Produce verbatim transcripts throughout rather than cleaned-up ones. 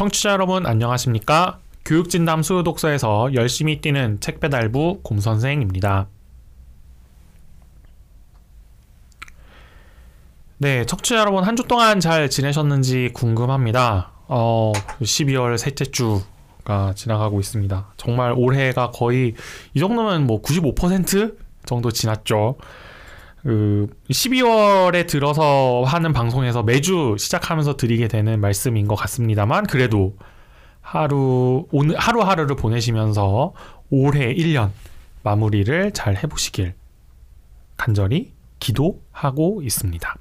청취자 여러분 안녕하십니까? 교육진담 수요독서에서 열심히 뛰는 책배달부 곰선생입니다. 네, 청취자 여러분 한 주 동안 잘 지내셨는지 궁금합니다. 어, 십이월 셋째 주가 지나가고 있습니다. 정말 올해가 거의 이 정도면 뭐 구십오 퍼센트 정도 지났죠. 그 십이월에 들어서 하는 방송에서 매주 시작하면서 드리게 되는 말씀인 것 같습니다만, 그래도 하루, 오늘, 하루하루를 보내시면서 올해 일 년 마무리를 잘 해보시길 간절히 기도하고 있습니다.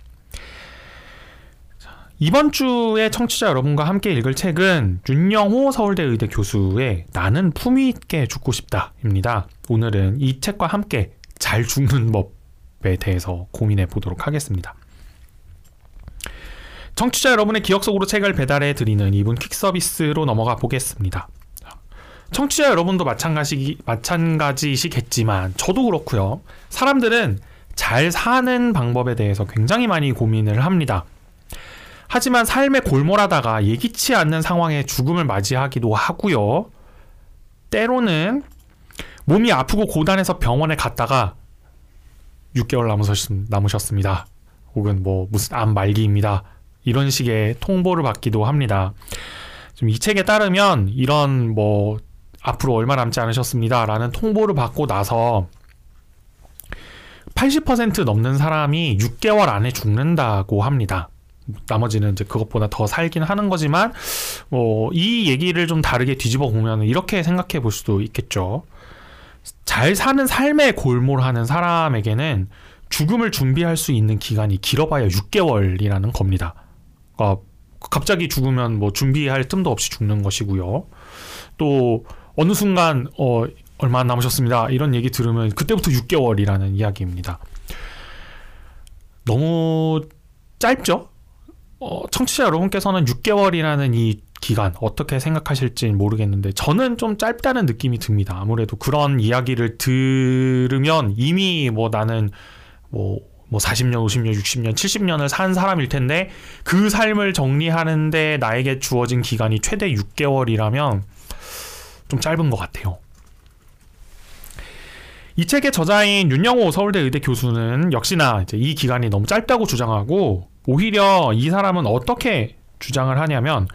이번 주에 청취자 여러분과 함께 읽을 책은 윤영호 서울대 의대 교수의 나는 품위 있게 죽고 싶다입니다. 오늘은 이 책과 함께 잘 죽는 법에 대해서 고민해 보도록 하겠습니다. 청취자 여러분의 기억 속으로 책을 배달해 드리는 이분 퀵 서비스로 넘어가 보겠습니다. 청취자 여러분도 마찬가지, 마찬가지시겠지만 저도 그렇고요. 사람들은 잘 사는 방법에 대해서 굉장히 많이 고민을 합니다. 하지만 삶에 골몰하다가 예기치 않는 상황에 죽음을 맞이하기도 하고요. 때로는 몸이 아프고 고단해서 병원에 갔다가 육 개월 남으셨습니다. 혹은 뭐 무슨 암 말기입니다. 이런 식의 통보를 받기도 합니다. 좀 이 책에 따르면 이런 뭐 앞으로 얼마 남지 않으셨습니다. 라는 통보를 받고 나서 팔십 퍼센트 넘는 사람이 육 개월 안에 죽는다고 합니다. 나머지는 이제 그것보다 더 살긴 하는 거지만, 뭐 이 얘기를 좀 다르게 뒤집어 보면 이렇게 생각해 볼 수도 있겠죠. 잘 사는 삶에 골몰하는 사람에게는 죽음을 준비할 수 있는 기간이 길어봐야 육 개월이라는 겁니다. 그러니까 갑자기 죽으면 뭐 준비할 틈도 없이 죽는 것이고요. 또 어느 순간 어, 얼마 안 남으셨습니다. 이런 얘기 들으면 그때부터 육 개월이라는 이야기입니다. 너무 짧죠? 어, 청취자 여러분께서는 육 개월이라는 이 기간 어떻게 생각하실지 모르겠는데 저는 좀 짧다는 느낌이 듭니다. 아무래도 그런 이야기를 들으면 이미 뭐 나는 뭐, 뭐 사십 년, 오십 년, 육십 년, 칠십 년을 산 사람일 텐데 그 삶을 정리하는데 나에게 주어진 기간이 최대 육 개월이라면 좀 짧은 것 같아요. 이 책의 저자인 윤영호 서울대 의대 교수는 역시나 이제 이 기간이 너무 짧다고 주장하고, 오히려 이 사람은 어떻게 주장을 하냐면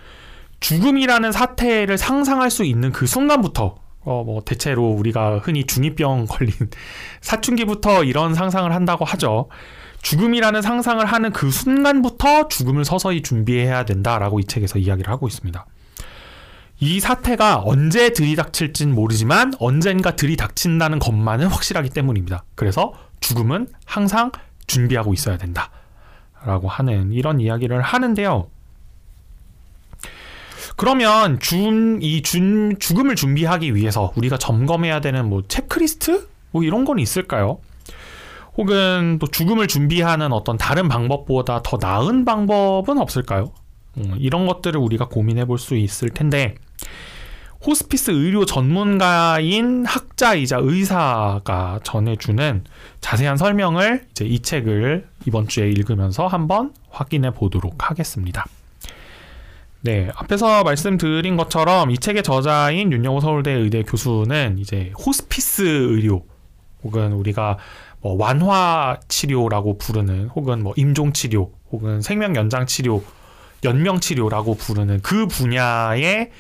죽음이라는 사태를 상상할 수 있는 그 순간부터 어 뭐 대체로 우리가 흔히 중이병 걸린 사춘기부터 이런 상상을 한다고 하죠. 죽음이라는 상상을 하는 그 순간부터 죽음을 서서히 준비해야 된다라고 이 책에서 이야기를 하고 있습니다. 이 사태가 언제 들이닥칠진 모르지만 언젠가 들이닥친다는 것만은 확실하기 때문입니다. 그래서 죽음은 항상 준비하고 있어야 된다 라고 하는 이런 이야기를 하는데요. 그러면 준, 이 준, 죽음을 준비하기 위해서 우리가 점검해야 되는 뭐 체크리스트? 뭐 이런 건 있을까요? 혹은 또 죽음을 준비하는 어떤 다른 방법보다 더 나은 방법은 없을까요? 음, 이런 것들을 우리가 고민해 볼 수 있을 텐데, 호스피스 의료 전문가인 학자이자 의사가 전해주는 자세한 설명을 이제 이 책을 이번 주에 읽으면서 한번 확인해 보도록 하겠습니다. 네, 앞에서 말씀드린 것처럼 이 책의 저자인 윤영호 서울대 의대 교수는 이제 호스피스 의료, 혹은 우리가 뭐 완화 치료라고 부르는, 혹은 뭐 임종 치료, 혹은 생명 연장 치료, 연명 치료라고 부르는 그 분야의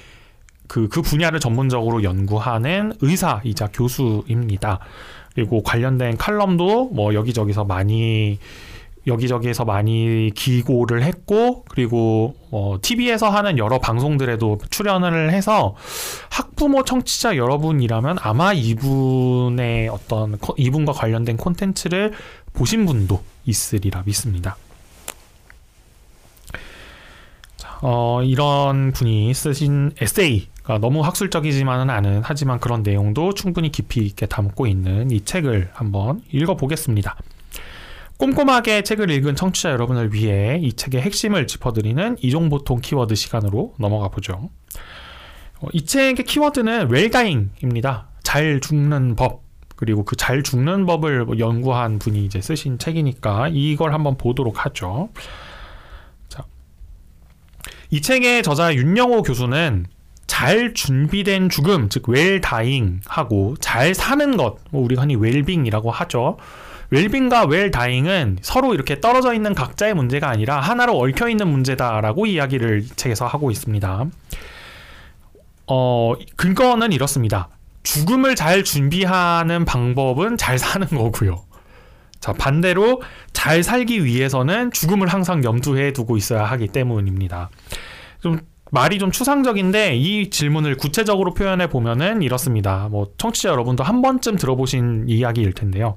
그, 그 분야를 전문적으로 연구하는 의사이자 교수입니다. 그리고 관련된 칼럼도 뭐 여기저기서 많이 여기저기에서 많이 기고를 했고, 그리고 어, 티비에서 하는 여러 방송들에도 출연을 해서 학부모 청취자 여러분이라면 아마 이분의 어떤 이분과 관련된 콘텐츠를 보신 분도 있으리라 믿습니다. 어, 이런 분이 쓰신 에세이가 너무 학술적이지만은 않은, 하지만 그런 내용도 충분히 깊이 있게 담고 있는 이 책을 한번 읽어보겠습니다. 꼼꼼하게 책을 읽은 청취자 여러분을 위해 이 책의 핵심을 짚어드리는 이종보통 키워드 시간으로 넘어가 보죠. 어, 이 책의 키워드는 웰다잉입니다. 잘 죽는 법, 그리고 그 잘 죽는 법을 뭐 연구한 분이 이제 쓰신 책이니까 이걸 한번 보도록 하죠. 이 책의 저자 윤영호 교수는 잘 준비된 죽음, 즉 웰다잉하고 잘 사는 것, 우리가 흔히 웰빙이라고 하죠. 웰빙과 웰다잉은 서로 이렇게 떨어져 있는 각자의 문제가 아니라 하나로 얽혀있는 문제다라고 이야기를 책에서 하고 있습니다. 어, 근거는 이렇습니다. 죽음을 잘 준비하는 방법은 잘 사는 거고요. 자, 반대로 잘 살기 위해서는 죽음을 항상 염두에 두고 있어야 하기 때문입니다. 좀 말이 좀 추상적인데 이 질문을 구체적으로 표현해 보면은 이렇습니다. 뭐 청취자 여러분도 한 번쯤 들어보신 이야기일 텐데요.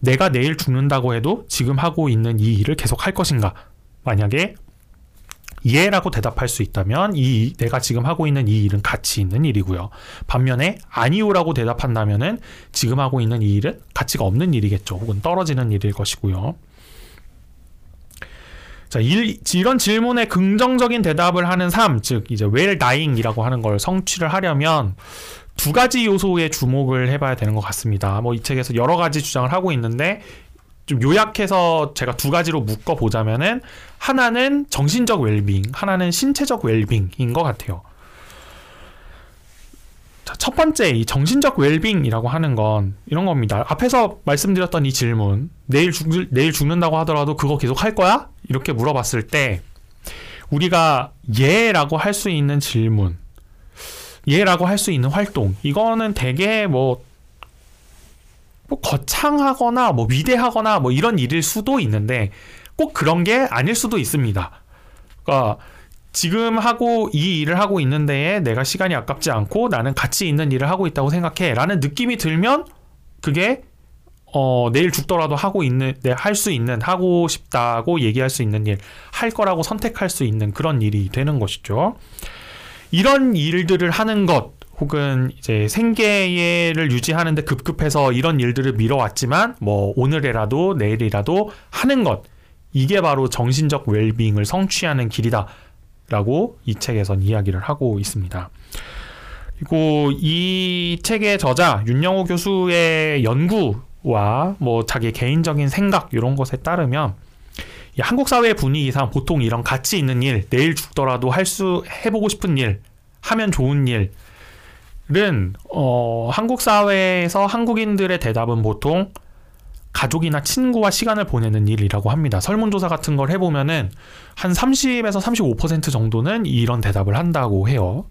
내가 내일 죽는다고 해도 지금 하고 있는 이 일을 계속 할 것인가? 만약에 예 라고 대답할 수 있다면 이 내가 지금 하고 있는 이 일은 가치 있는 일이고요. 반면에 아니요 라고 대답한다면은 지금 하고 있는 이 일은 가치가 없는 일이겠죠. 혹은 떨어지는 일일 것이고요. 자, 일, 이런 질문에 긍정적인 대답을 하는 삶, 즉 이제 웰다잉이라고 하는 걸 성취를 하려면 두 가지 요소에 주목을 해봐야 되는 것 같습니다. 뭐 이 책에서 여러 가지 주장을 하고 있는데 좀 요약해서 제가 두 가지로 묶어 보자면은 하나는 정신적 웰빙, 하나는 신체적 웰빙인 것 같아요. 자, 첫 번째 이 정신적 웰빙이라고 하는 건 이런 겁니다. 앞에서 말씀드렸던 이 질문, 내일 죽 내일 죽는다고 하더라도 그거 계속 할 거야? 이렇게 물어봤을 때 우리가 예라고 할 수 있는 질문, 예라고 할 수 있는 활동, 이거는 되게 뭐 뭐 거창하거나 뭐 위대하거나 뭐 이런 일일 수도 있는데 꼭 그런 게 아닐 수도 있습니다. 그러니까 지금 하고 이 일을 하고 있는데 내가 시간이 아깝지 않고 나는 가치 있는 일을 하고 있다고 생각해 라는 느낌이 들면 그게 어 내일 죽더라도 하고 있는, 할 수 있는, 하고 싶다고 얘기할 수 있는 일, 할 거라고 선택할 수 있는 그런 일이 되는 것이죠. 이런 일들을 하는 것 혹은 이제 생계를 유지하는 데 급급해서 이런 일들을 미뤄왔지만 뭐 오늘이라도 내일이라도 하는 것, 이게 바로 정신적 웰빙을 성취하는 길이다 라고 이 책에선 이야기를 하고 있습니다. 그리고 이 책의 저자 윤영호 교수의 연구와 뭐 자기 개인적인 생각 이런 것에 따르면 한국 사회 분위기상 보통 이런 가치 있는 일, 내일 죽더라도 할 수 해보고 싶은 일, 하면 좋은 일 는 어, 한국 사회에서 한국인들의 대답은 보통 가족이나 친구와 시간을 보내는 일이라고 합니다. 설문조사 같은 걸 해보면은 한 삼십에서 삼십오 퍼센트 정도는 이런 대답을 한다고 해요.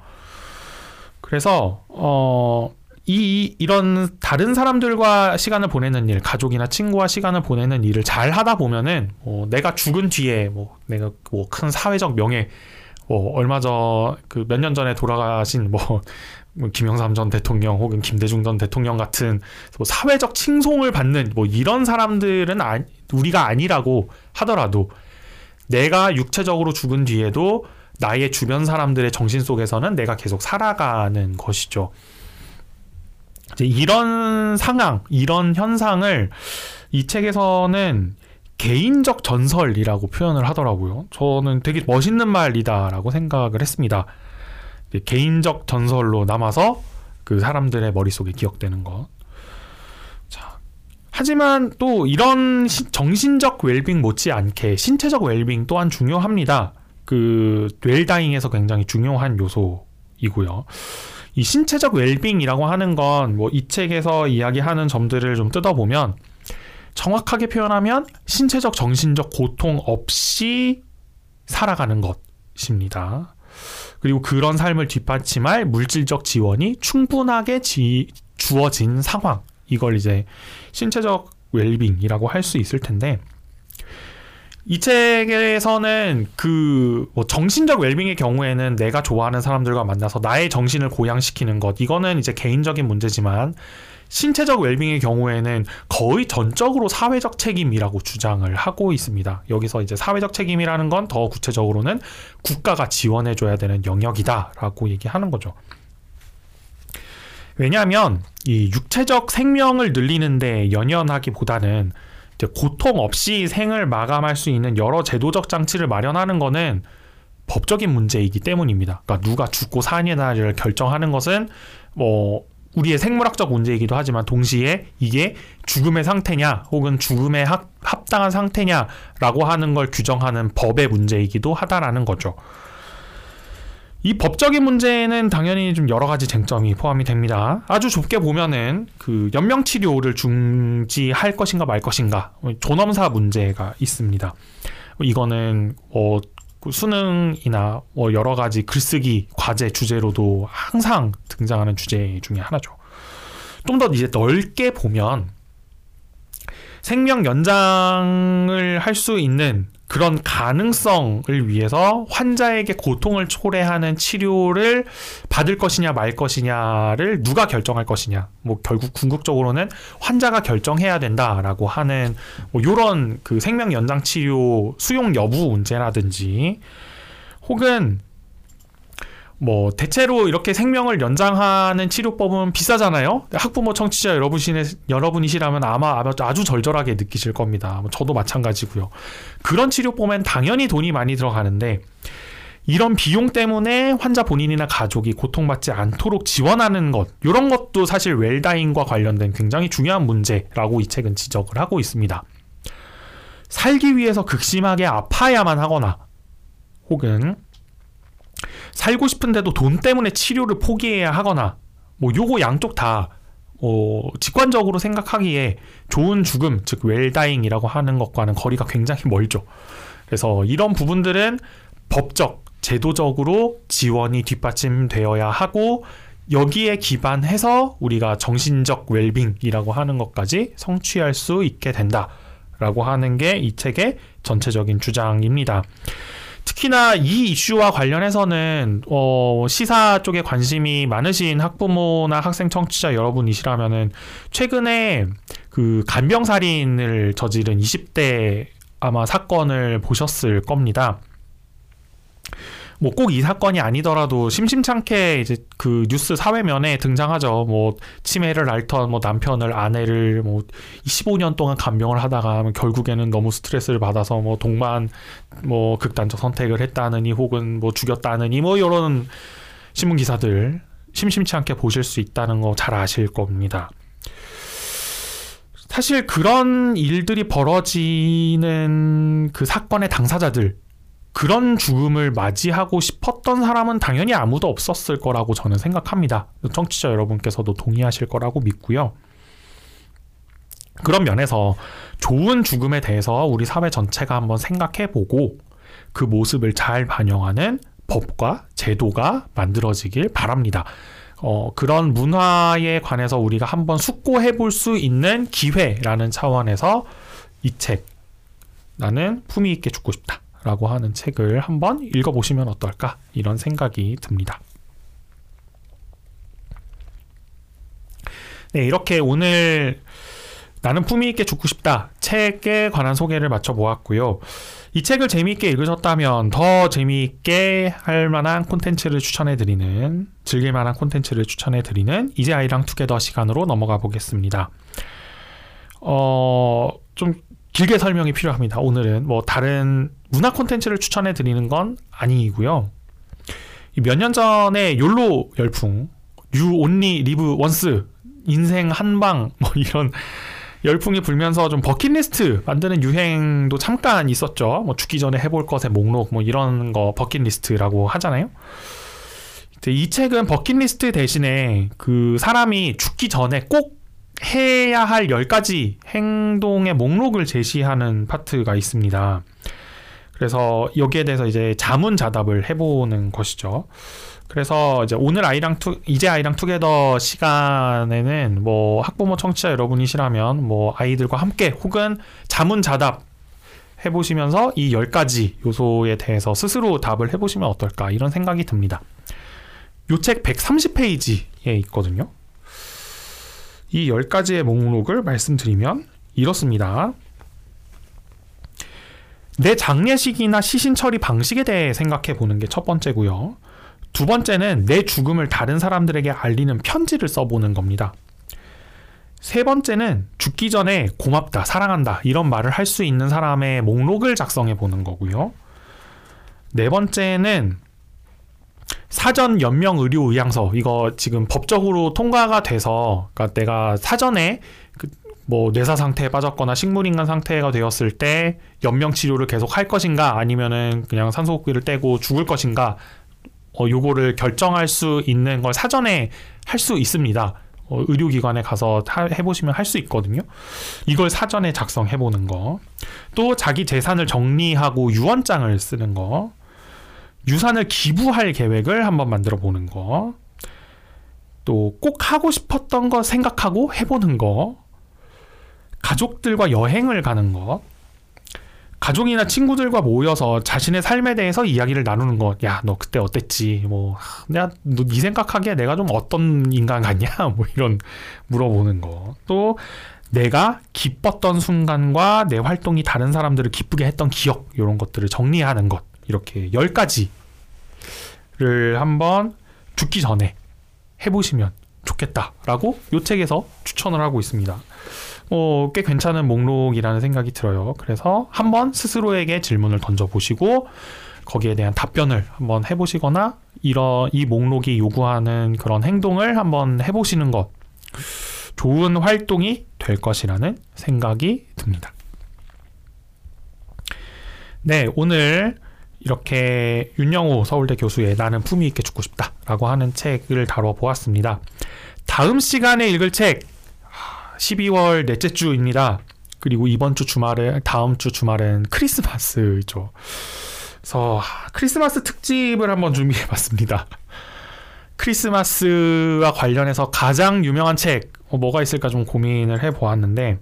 그래서 어, 이 이런 다른 사람들과 시간을 보내는 일, 가족이나 친구와 시간을 보내는 일을 잘 하다 보면은 어, 내가 죽은 뒤에 뭐 내가 뭐 큰 사회적 명예, 뭐 얼마 전 그 몇 년 전에 돌아가신 뭐 김영삼 전 대통령 혹은 김대중 전 대통령 같은 뭐 사회적 칭송을 받는 뭐 이런 사람들은 아니, 우리가 아니라고 하더라도 내가 육체적으로 죽은 뒤에도 나의 주변 사람들의 정신 속에서는 내가 계속 살아가는 것이죠. 이제 이런 상황, 이런 현상을 이 책에서는 개인적 전설이라고 표현을 하더라고요. 저는 되게 멋있는 말이다라고 생각을 했습니다. 개인적 전설로 남아서 그 사람들의 머릿속에 기억되는 것. 자, 하지만 또 이런 시, 정신적 웰빙 못지않게 신체적 웰빙 또한 중요합니다. 그 웰다잉에서 굉장히 중요한 요소이고요. 이 신체적 웰빙이라고 하는 건 뭐 이 책에서 이야기하는 점들을 좀 뜯어보면 정확하게 표현하면 신체적 정신적 고통 없이 살아가는 것입니다. 그리고 그런 삶을 뒷받침할 물질적 지원이 충분하게 지, 주어진 상황, 이걸 이제 신체적 웰빙이라고 할 수 있을 텐데 이 책에서는 그 뭐 정신적 웰빙의 경우에는 내가 좋아하는 사람들과 만나서 나의 정신을 고양시키는 것, 이거는 이제 개인적인 문제지만 신체적 웰빙의 경우에는 거의 전적으로 사회적 책임이라고 주장을 하고 있습니다. 여기서 이제 사회적 책임이라는 건 더 구체적으로는 국가가 지원해줘야 되는 영역이다라고 얘기하는 거죠. 왜냐하면 이 육체적 생명을 늘리는데 연연하기보다는 이제 고통 없이 생을 마감할 수 있는 여러 제도적 장치를 마련하는 거는 법적인 문제이기 때문입니다. 그러니까 누가 죽고 사느냐를 결정하는 것은 뭐 우리의 생물학적 문제이기도 하지만 동시에 이게 죽음의 상태냐 혹은 죽음에 합, 합당한 상태냐라고 하는 걸 규정하는 법의 문제이기도 하다라는 거죠. 이 법적인 문제는 당연히 좀 여러 가지 쟁점이 포함이 됩니다. 아주 좁게 보면은 그 연명치료를 중지할 것인가 말 것인가, 존엄사 문제가 있습니다. 이거는 어, 수능이나 뭐 여러 가지 글쓰기 과제 주제로도 항상 등장하는 주제 중에 하나죠. 좀 더 이제 넓게 보면 생명 연장을 할 수 있는 그런 가능성을 위해서 환자에게 고통을 초래하는 치료를 받을 것이냐 말 것이냐를 누가 결정할 것이냐, 뭐 결국 궁극적으로는 환자가 결정해야 된다라고 하는 뭐 이런 그 생명 연장 치료 수용 여부 문제라든지, 혹은 뭐 대체로 이렇게 생명을 연장하는 치료법은 비싸잖아요. 학부모 청취자 여러분이시네, 여러분이시라면 아마 아주 절절하게 느끼실 겁니다. 저도 마찬가지고요. 그런 치료법엔 당연히 돈이 많이 들어가는데 이런 비용 때문에 환자 본인이나 가족이 고통받지 않도록 지원하는 것, 이런 것도 사실 웰다잉과 관련된 굉장히 중요한 문제라고 이 책은 지적을 하고 있습니다. 살기 위해서 극심하게 아파야만 하거나 혹은 살고 싶은데도 돈 때문에 치료를 포기해야 하거나, 뭐 요거 양쪽 다 어, 직관적으로 생각하기에 좋은 죽음, 즉 웰다잉이라고 하는 것과는 거리가 굉장히 멀죠. 그래서 이런 부분들은 법적, 제도적으로 지원이 뒷받침되어야 하고, 여기에 기반해서 우리가 정신적 웰빙이라고 하는 것까지 성취할 수 있게 된다라고 하는 게 이 책의 전체적인 주장입니다. 특히나 이 이슈와 관련해서는 어, 시사 쪽에 관심이 많으신 학부모나 학생 청취자 여러분이시라면은 최근에 그 간병살인을 저지른 이십 대 아마 사건을 보셨을 겁니다. 뭐 꼭 이 사건이 아니더라도 심심찮게 이제 그 뉴스 사회면에 등장하죠. 뭐 치매를 앓던 뭐 남편을, 아내를 뭐 십오 년 동안 간병을 하다가 결국에는 너무 스트레스를 받아서 뭐 동반 뭐 극단적 선택을 했다느니 혹은 뭐 죽였다느니 뭐 이런 신문 기사들 심심치 않게 보실 수 있다는 거 잘 아실 겁니다. 사실 그런 일들이 벌어지는 그 사건의 당사자들, 그런 죽음을 맞이하고 싶었던 사람은 당연히 아무도 없었을 거라고 저는 생각합니다. 청취자 여러분께서도 동의하실 거라고 믿고요. 그런 면에서 좋은 죽음에 대해서 우리 사회 전체가 한번 생각해보고 그 모습을 잘 반영하는 법과 제도가 만들어지길 바랍니다. 어, 그런 문화에 관해서 우리가 한번 숙고해볼 수 있는 기회라는 차원에서 이 책, 나는 품위 있게 죽고 싶다 라고 하는 책을 한번 읽어보시면 어떨까, 이런 생각이 듭니다. 네, 이렇게 오늘 나는 품위 있게 죽고 싶다 책에 관한 소개를 마쳐보았고요. 이 책을 재미있게 읽으셨다면 더 재미있게 할 만한 콘텐츠를 추천해드리는, 즐길 만한 콘텐츠를 추천해드리는 이제 아이랑 투게더 시간으로 넘어가 보겠습니다. 어... 좀 길게 설명이 필요합니다. 오늘은 뭐 다른 문화 콘텐츠를 추천해 드리는 건 아니고요. 몇 년 전에 욜로 열풍, You Only Live Once, 인생 한방 뭐 이런 열풍이 불면서 좀 버킷리스트 만드는 유행도 잠깐 있었죠. 뭐 죽기 전에 해볼 것의 목록 뭐 이런 거 버킷리스트라고 하잖아요. 이 책은 버킷리스트 대신에 그 사람이 죽기 전에 꼭 해야 할 열 가지 행동의 목록을 제시하는 파트가 있습니다. 그래서 여기에 대해서 이제 자문자답을 해보는 것이죠. 그래서 이제 오늘 아이랑 투, 이제 아이랑 투게더 시간에는 뭐 학부모 청취자 여러분이시라면 뭐 아이들과 함께 혹은 자문자답 해보시면서 이 열 가지 요소에 대해서 스스로 답을 해보시면 어떨까, 이런 생각이 듭니다. 요 책 백삼십 페이지에 있거든요. 이 열 가지의 목록을 말씀드리면 이렇습니다. 내 장례식이나 시신 처리 방식에 대해 생각해 보는 게 첫 번째고요. 두 번째는 내 죽음을 다른 사람들에게 알리는 편지를 써보는 겁니다. 세 번째는 죽기 전에 고맙다, 사랑한다 이런 말을 할 수 있는 사람의 목록을 작성해 보는 거고요. 네 번째는 사전 연명 의료 의향서, 이거 지금 법적으로 통과가 돼서, 그러니까 내가 사전에 그 뭐 뇌사 상태에 빠졌거나 식물인간 상태가 되었을 때 연명 치료를 계속 할 것인가 아니면은 그냥 산소호흡기를 떼고 죽을 것인가, 어, 요거를 결정할 수 있는 걸 사전에 할 수 있습니다. 어, 의료기관에 가서 하, 해보시면 할 수 있거든요. 이걸 사전에 작성해보는 거. 또 자기 재산을 정리하고 유언장을 쓰는 거. 유산을 기부할 계획을 한번 만들어 보는 거. 또 꼭 하고 싶었던 거 생각하고 해보는 거. 가족들과 여행을 가는 것. 가족이나 친구들과 모여서 자신의 삶에 대해서 이야기를 나누는 것. 야, 너 그때 어땠지? 뭐, 야, 너 네 생각하기에 내가 좀 어떤 인간 같냐? 뭐 이런 물어보는 거. 또 내가 기뻤던 순간과 내 활동이 다른 사람들을 기쁘게 했던 기억, 이런 것들을 정리하는 것. 이렇게 열 가지를 한번 죽기 전에 해보시면 좋겠다라고 이 책에서 추천을 하고 있습니다. 어, 꽤 괜찮은 목록이라는 생각이 들어요. 그래서 한번 스스로에게 질문을 던져보시고 거기에 대한 답변을 한번 해보시거나 이런 이 목록이 요구하는 그런 행동을 한번 해보시는 것, 좋은 활동이 될 것이라는 생각이 듭니다. 네, 오늘 이렇게 윤영호 서울대 교수의 나는 품위 있게 죽고 싶다 라고 하는 책을 다뤄보았습니다. 다음 시간에 읽을 책 십이월 넷째 주입니다. 그리고 이번 주 주말에, 다음 주 주말엔 크리스마스죠. 그래서 크리스마스 특집을 한번 준비해봤습니다. 크리스마스와 관련해서 가장 유명한 책 어, 뭐가 있을까 좀 고민을 해보았는데,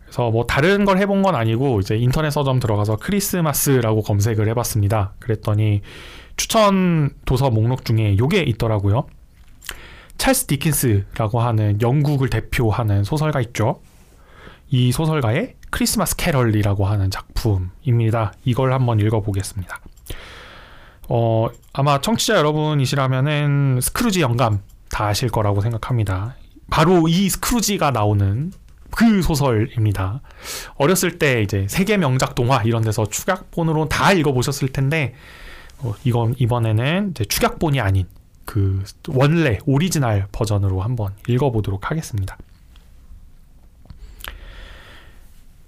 그래서 뭐 다른 걸 해본 건 아니고 이제 인터넷 서점 들어가서 크리스마스라고 검색을 해봤습니다. 그랬더니 추천 도서 목록 중에 요게 있더라고요. 찰스 디킨스라고 하는 영국을 대표하는 소설가 있죠. 이 소설가의 크리스마스 캐럴이라고 하는 작품입니다. 이걸 한번 읽어보겠습니다. 어, 아마 청취자 여러분이시라면은 스크루지 영감 다 아실 거라고 생각합니다. 바로 이 스크루지가 나오는 그 소설입니다. 어렸을 때 이제 세계 명작 동화 이런 데서 축약본으로 다 읽어보셨을 텐데, 어, 이건 이번에는 이제 축약본이 아닌 그 원래 오리지널 버전으로 한번 읽어보도록 하겠습니다.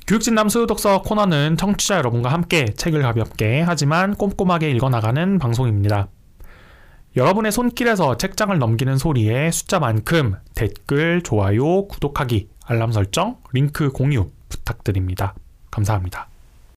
교육진담 수요독서 코너는 청취자 여러분과 함께 책을 가볍게 하지만 꼼꼼하게 읽어나가는 방송입니다. 여러분의 손길에서 책장을 넘기는 소리의 숫자만큼 댓글, 좋아요, 구독하기, 알람 설정, 링크 공유 부탁드립니다. 감사합니다.